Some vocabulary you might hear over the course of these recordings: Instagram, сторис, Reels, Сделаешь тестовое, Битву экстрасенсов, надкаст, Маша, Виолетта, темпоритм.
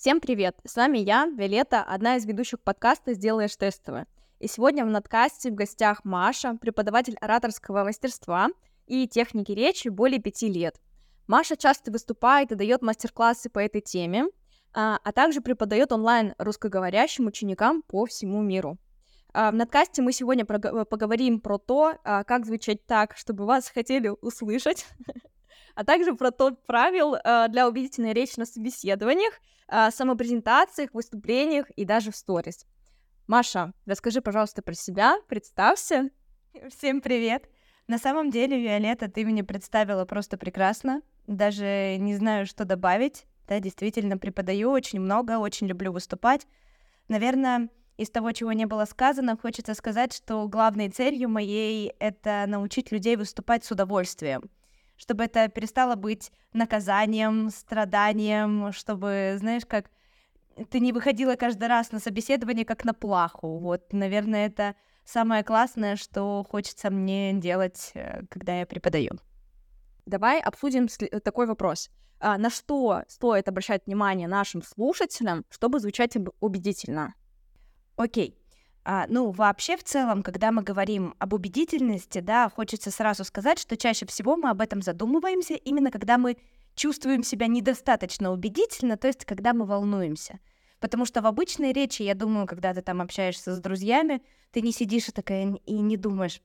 Всем привет! С вами я, Виолетта, одна из ведущих подкаста «Сделаешь тестовое». И сегодня в надкасте в гостях Маша, преподаватель ораторского мастерства и техники речи более 5 лет. Маша часто выступает и дает мастер-классы по этой теме, а также преподает онлайн русскоговорящим ученикам по всему миру. В надкасте мы сегодня поговорим про то, как звучать так, чтобы вас хотели услышать, а также про топ правил для убедительной речи на собеседованиях, самопрезентациях, выступлениях и даже в сторис. Маша, расскажи, пожалуйста, про себя, представься. Всем привет! На самом деле, Виолетта, ты меня представила просто прекрасно. Даже не знаю, что добавить. Да, действительно, преподаю очень много, очень люблю выступать. Наверное, из того, чего не было сказано, хочется сказать, что главной целью моей — это научить людей выступать с удовольствием. Чтобы это перестало быть наказанием, страданием, чтобы, знаешь, как ты не выходила каждый раз на собеседование как на плаху. Вот, наверное, это самое классное, что хочется мне делать, когда я преподаю. Давай обсудим такой вопрос. На что стоит обращать внимание нашим слушателям, чтобы звучать убедительно? Окей. Вообще, в целом, когда мы говорим об убедительности, да, хочется сразу сказать, что чаще всего мы об этом задумываемся, именно когда мы чувствуем себя недостаточно убедительно, то есть когда мы волнуемся. Потому что в обычной речи, я думаю, когда ты там общаешься с друзьями, ты не сидишь и такая и не думаешь,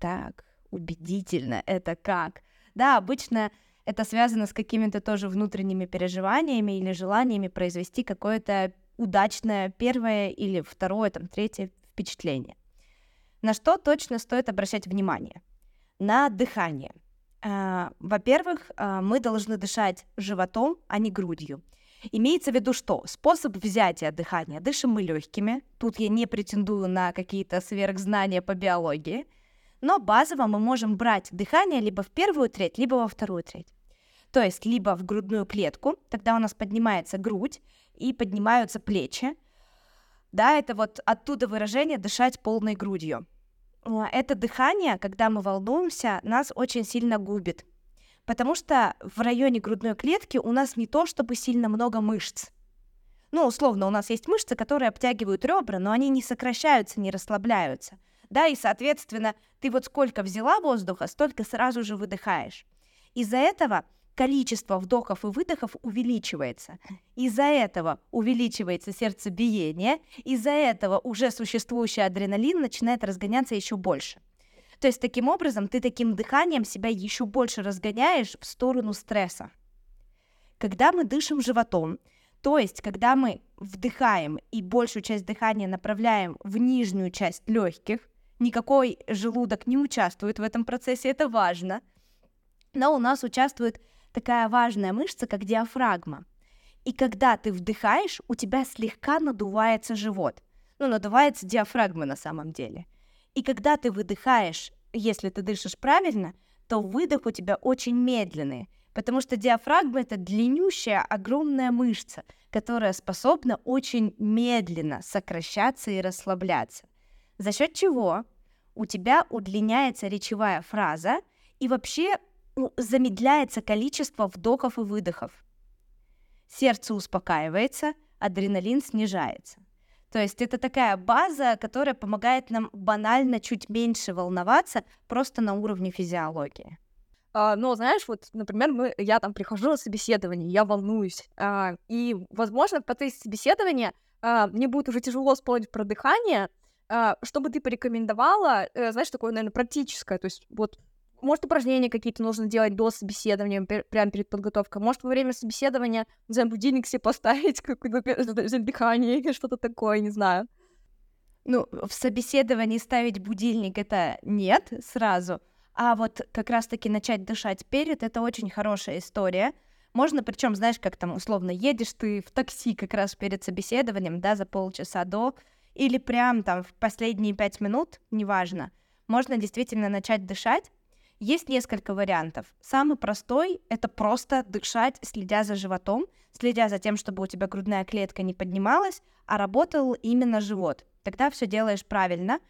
так, убедительно, это как? Да, обычно это связано с какими-то тоже внутренними переживаниями или желаниями произвести какое-то удачное первое или второе, там, третье впечатление. На что точно стоит обращать внимание? На дыхание. Во-первых, мы должны дышать животом, а не грудью. Имеется в виду что? Способ взятия дыхания. Дышим мы легкими. Тут я не претендую на какие-то сверхзнания по биологии. Но базово мы можем брать дыхание либо в первую треть, либо во вторую треть. То есть либо в грудную клетку, тогда у нас поднимается грудь и поднимаются плечи. Да, это вот оттуда выражение «дышать полной грудью». Это дыхание, когда мы волнуемся, нас очень сильно губит, потому что в районе грудной клетки у нас не то чтобы сильно много мышц. Условно, у нас есть мышцы, которые обтягивают ребра, но они не сокращаются, не расслабляются. Да, и, соответственно, ты вот сколько взяла воздуха, столько сразу же выдыхаешь. Из-за этого количество вдохов и выдохов увеличивается. Из-за этого увеличивается сердцебиение, из-за этого уже существующий адреналин начинает разгоняться еще больше. То есть таким образом ты таким дыханием себя еще больше разгоняешь в сторону стресса. Когда мы дышим животом, то есть когда мы вдыхаем и большую часть дыхания направляем в нижнюю часть легких, никакой желудок не участвует в этом процессе, это важно, но у нас участвует такая важная мышца, как диафрагма. И когда ты вдыхаешь, у тебя слегка надувается живот. Надувается диафрагма на самом деле. И когда ты выдыхаешь, если ты дышишь правильно, то выдох у тебя очень медленный, потому что диафрагма — это длиннющая, огромная мышца, которая способна очень медленно сокращаться и расслабляться. За счет чего у тебя удлиняется речевая фраза и вообще замедляется количество вдохов и выдохов. Сердце успокаивается, адреналин снижается. То есть это такая база, которая помогает нам банально чуть меньше волноваться просто на уровне физиологии. Знаешь, вот, например, я там прихожу на собеседование, я волнуюсь, и, возможно, в процессе собеседования мне будет уже тяжело вспомнить про дыхание. Что бы ты порекомендовала, знаешь, такое, наверное, практическое, то есть вот может, упражнения какие-то нужно делать до собеседования, прямо перед подготовкой. Может, во время собеседования будильник себе поставить, какое-то дыхание или что-то такое, не знаю. В собеседовании ставить будильник — это нет сразу. А вот как раз-таки начать дышать перед — это очень хорошая история. Можно, причем, знаешь, как там, условно, едешь ты в такси как раз перед собеседованием, да, за полчаса до, или прям там в последние 5 минут, неважно. Можно действительно начать дышать. Есть несколько вариантов. Самый простой — это просто дышать, следя за животом, следя за тем, чтобы у тебя грудная клетка не поднималась, а работал именно живот. Тогда все делаешь правильно.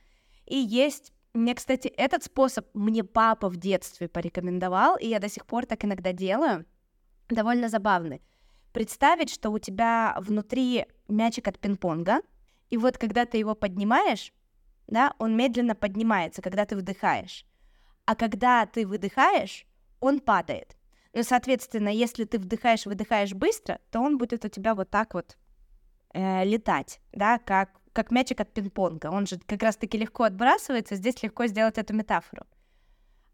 И есть... Мне, кстати, этот способ мне папа в детстве порекомендовал, и я до сих пор так иногда делаю. Довольно забавный. представить, что у тебя внутри мячик от пинг-понга, и вот когда ты его поднимаешь, да, он медленно поднимается, когда ты вдыхаешь, а когда ты выдыхаешь, он падает. Ну, соответственно, если ты вдыхаешь-выдыхаешь быстро, то он будет у тебя вот так вот летать, да, как мячик от пинг-понга. Он же как раз-таки легко отбрасывается, здесь легко сделать эту метафору.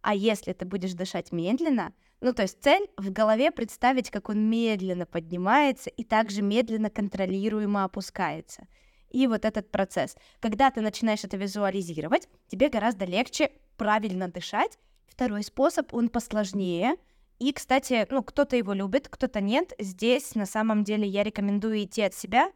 А если ты будешь дышать медленно, ну, то есть цель в голове представить, как он медленно поднимается и также медленно контролируемо опускается. И вот этот процесс. Когда ты начинаешь это визуализировать, тебе гораздо легче правильно дышать. Второй способ, он посложнее. И, кстати, ну, кто-то его любит, кто-то нет. Здесь, на самом деле, я рекомендую идти от себя.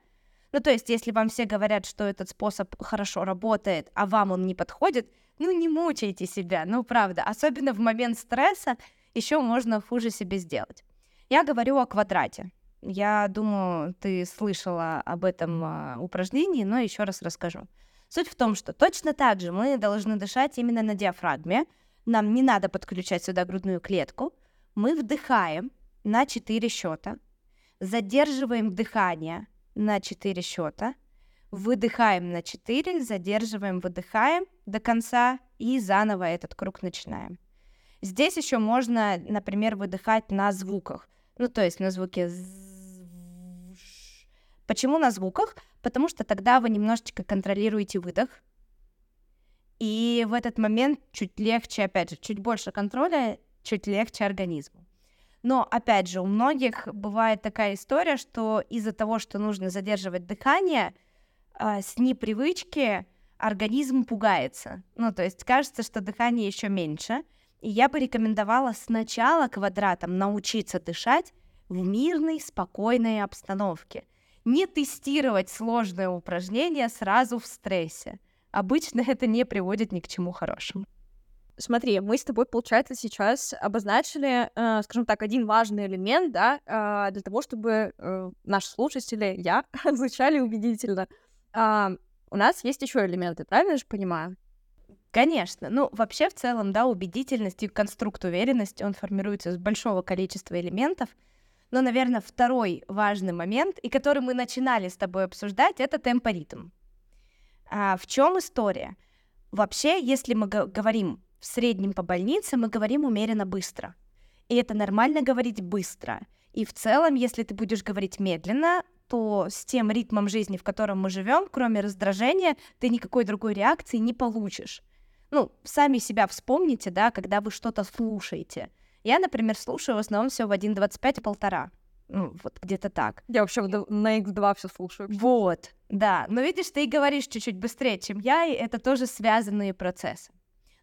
Ну, то есть, если вам все говорят, что этот способ хорошо работает, а вам он не подходит, ну, не мучайте себя, ну, правда. Особенно в момент стресса еще можно хуже себе сделать. Я говорю о квадрате. Я думаю, ты слышала об этом упражнении, но еще раз расскажу. Суть в том, что точно так же мы должны дышать именно на диафрагме. Нам не надо подключать сюда грудную клетку. Мы вдыхаем на 4 счета, задерживаем дыхание на 4 счета, выдыхаем на 4, задерживаем, выдыхаем до конца и заново этот круг начинаем. Здесь еще можно, например, выдыхать на звуках. Ну, то есть на звуке. Почему на звуках? Потому что тогда вы немножечко контролируете выдох. И в этот момент чуть легче, опять же, чуть больше контроля, чуть легче организму. Но, опять же, у многих бывает такая история, что из-за того, что нужно задерживать дыхание, с непривычки организм пугается. Ну, то есть кажется, что дыхание еще меньше. И я бы рекомендовала сначала квадратом научиться дышать в мирной, спокойной обстановке. Не тестировать сложное упражнение сразу в стрессе. Обычно это не приводит ни к чему хорошему. Смотри, мы с тобой, получается, сейчас обозначили, скажем так, один важный элемент, да, для того, чтобы наши слушатели, я, звучали убедительно. У нас есть еще элементы, правильно же понимаю? Конечно. Ну, вообще, в целом, да, убедительность и конструкт уверенности, он формируется из большого количества элементов. Но, наверное, второй важный момент, и который мы начинали с тобой обсуждать, это темпоритм. В чем история? Вообще, если мы говорим в среднем по больнице, мы говорим умеренно быстро. И это нормально говорить быстро. И в целом, если ты будешь говорить медленно, то с тем ритмом жизни, в котором мы живем, кроме раздражения, ты никакой другой реакции не получишь. Ну, сами себя вспомните, да, когда вы что-то слушаете. Я, например, слушаю в основном все в 1:25-1,5. Ну, вот где-то так. Я вообще на X2 все слушаю. Вот, да. Но видишь, ты и говоришь чуть-чуть быстрее, чем я, и это тоже связанные процессы.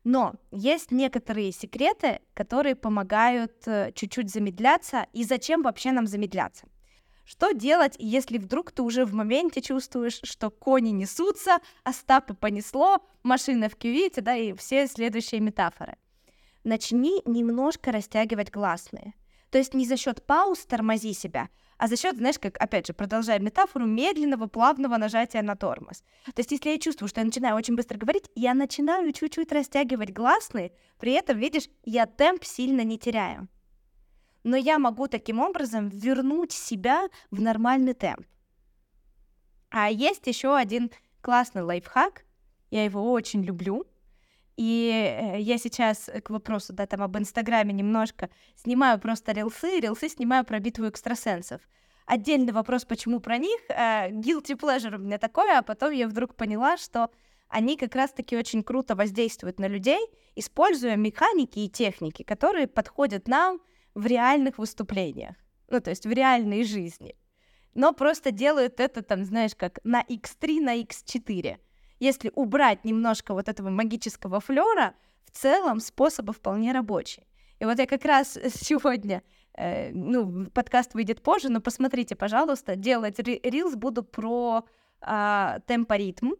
Но есть некоторые секреты, которые помогают чуть-чуть замедляться. И зачем вообще нам замедляться? Что делать, если вдруг ты уже в моменте чувствуешь, что кони несутся, а стапы понесло, машина в кювете, да, и все следующие метафоры? Начни немножко растягивать гласные. То есть не за счет пауз тормози себя, а за счет, знаешь, как, опять же, продолжая метафору, медленного, плавного нажатия на тормоз. То есть если я чувствую, что я начинаю очень быстро говорить, я начинаю чуть-чуть растягивать гласные, при этом, видишь, я темп сильно не теряю. Но я могу таким образом вернуть себя в нормальный темп. А есть еще один классный лайфхак, я его очень люблю, и я сейчас к вопросу, да, там об Инстаграме немножко снимаю просто рилсы снимаю про битву экстрасенсов. Отдельный вопрос, почему про них, guilty pleasure у меня такое, а потом я вдруг поняла, что они как раз-таки очень круто воздействуют на людей, используя механики и техники, которые подходят нам, в реальных выступлениях, ну, то есть в реальной жизни, но просто делают это, там, знаешь, как на X3, на X4. Если убрать немножко вот этого магического флёра, в целом способы вполне рабочие. И вот я как раз сегодня, ну, подкаст выйдет позже, но посмотрите, пожалуйста, делать Reels буду про темпоритм,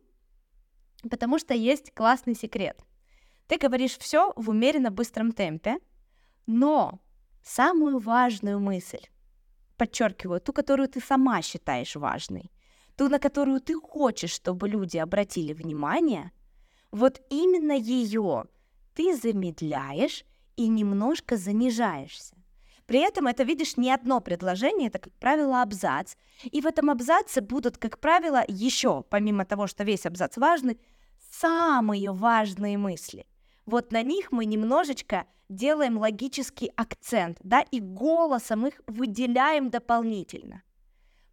потому что есть классный секрет. Ты говоришь все в умеренно быстром темпе, но самую важную мысль, подчеркиваю, ту, которую ты сама считаешь важной, ту, на которую ты хочешь, чтобы люди обратили внимание, вот именно ее ты замедляешь и немножко занижаешься. При этом это, видишь, не одно предложение, это, как правило, абзац. И в этом абзаце будут, как правило, еще, помимо того, что весь абзац важный, самые важные мысли. Вот на них мы немножечко делаем логический акцент, да, и голосом их выделяем дополнительно.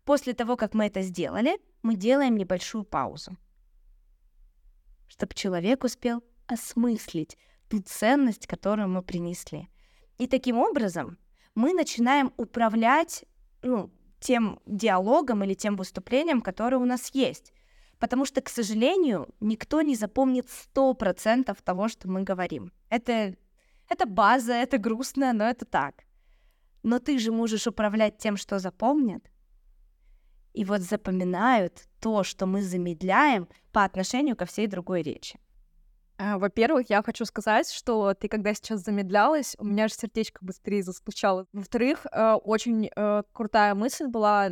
После того, как мы это сделали, мы делаем небольшую паузу, чтобы человек успел осмыслить ту ценность, которую мы принесли. И таким образом мы начинаем управлять, тем диалогом или тем выступлением, которое у нас есть. Потому что, к сожалению, никто не запомнит 100% того, что мы говорим. Это база, это грустно, но это так. Но ты же можешь управлять тем, что запомнят. И вот запоминают то, что мы замедляем по отношению ко всей другой речи. Во-первых, я хочу сказать, что ты, когда сейчас замедлялась, у меня же сердечко быстрее застучало. Во-вторых, очень крутая мысль была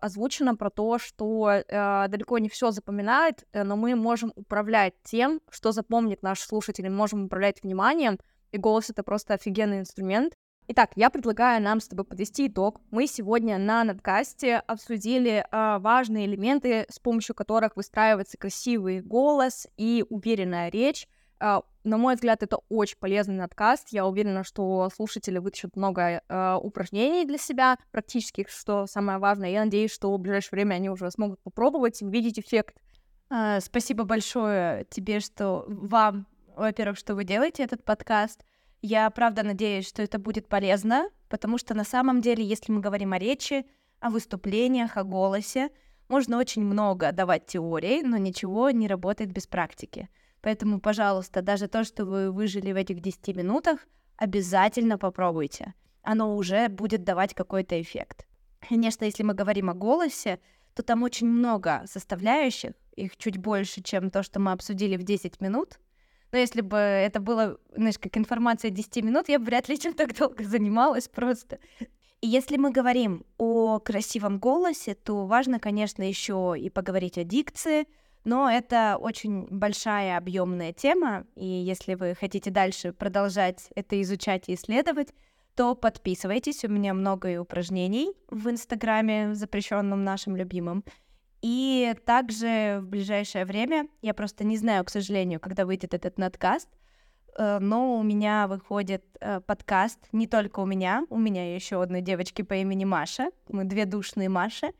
озвучена про то, что далеко не все запоминает, но мы можем управлять тем, что запомнит наш слушатель, мы можем управлять вниманием, и голос — это просто офигенный инструмент. Итак, я предлагаю нам с тобой подвести итог. Мы сегодня на надкасте обсудили важные элементы, с помощью которых выстраивается красивый голос и уверенная речь. На мой взгляд, это очень полезный надкаст. Я уверена, что слушатели вытащат много упражнений для себя, практических, что самое важное. Я надеюсь, что в ближайшее время они уже смогут попробовать и увидеть эффект. Спасибо большое тебе, что вам, во-первых, что вы делаете этот подкаст. Я, правда, надеюсь, что это будет полезно, потому что на самом деле, если мы говорим о речи, о выступлениях, о голосе, можно очень много давать теории, но ничего не работает без практики. Поэтому, пожалуйста, даже то, что вы выжили в этих 10 минутах, обязательно попробуйте. Оно уже будет давать какой-то эффект. Конечно, если мы говорим о голосе, то там очень много составляющих, их чуть больше, чем то, что мы обсудили в 10 минут. Но если бы это было, знаешь, как информация 10 минут, я бы вряд ли чем так долго занималась просто. И если мы говорим о красивом голосе, то важно, конечно, еще и поговорить о дикции, но это очень большая объемная тема, и если вы хотите дальше продолжать это изучать и исследовать, то подписывайтесь, у меня много и упражнений в Инстаграме, запрещенном нашим любимым. И также в ближайшее время, я просто не знаю, к сожалению, когда выйдет этот надкаст, но у меня выходит подкаст, не только у меня еще одной девочки по имени Маша, мы две душные Маши,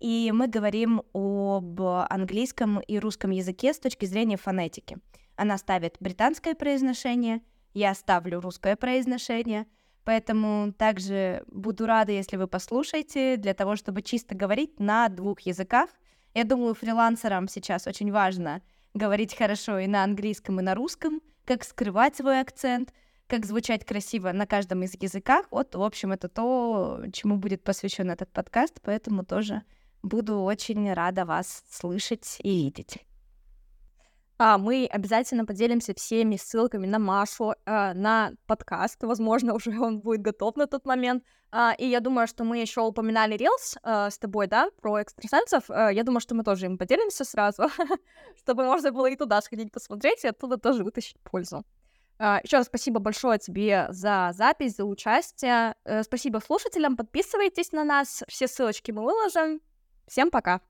и мы говорим об английском и русском языке с точки зрения фонетики. Она ставит британское произношение, я ставлю русское произношение, поэтому также буду рада, если вы послушаете, для того, чтобы чисто говорить на двух языках. Я думаю, фрилансерам сейчас очень важно говорить хорошо и на английском, и на русском, как скрывать свой акцент, как звучать красиво на каждом из языков. Вот, в общем, это то, чему будет посвящен этот подкаст, поэтому тоже буду очень рада вас слышать и видеть. Мы обязательно поделимся всеми ссылками на Машу, на подкаст, возможно, уже он будет готов на тот момент. И я думаю, что мы еще упоминали Reels с тобой, да, про экстрасенсов. Я думаю, что мы тоже им поделимся сразу, чтобы можно было и туда сходить посмотреть, и оттуда тоже вытащить пользу. Еще раз спасибо большое тебе за запись, за участие. Спасибо слушателям, подписывайтесь на нас, все ссылочки мы выложим. Всем пока!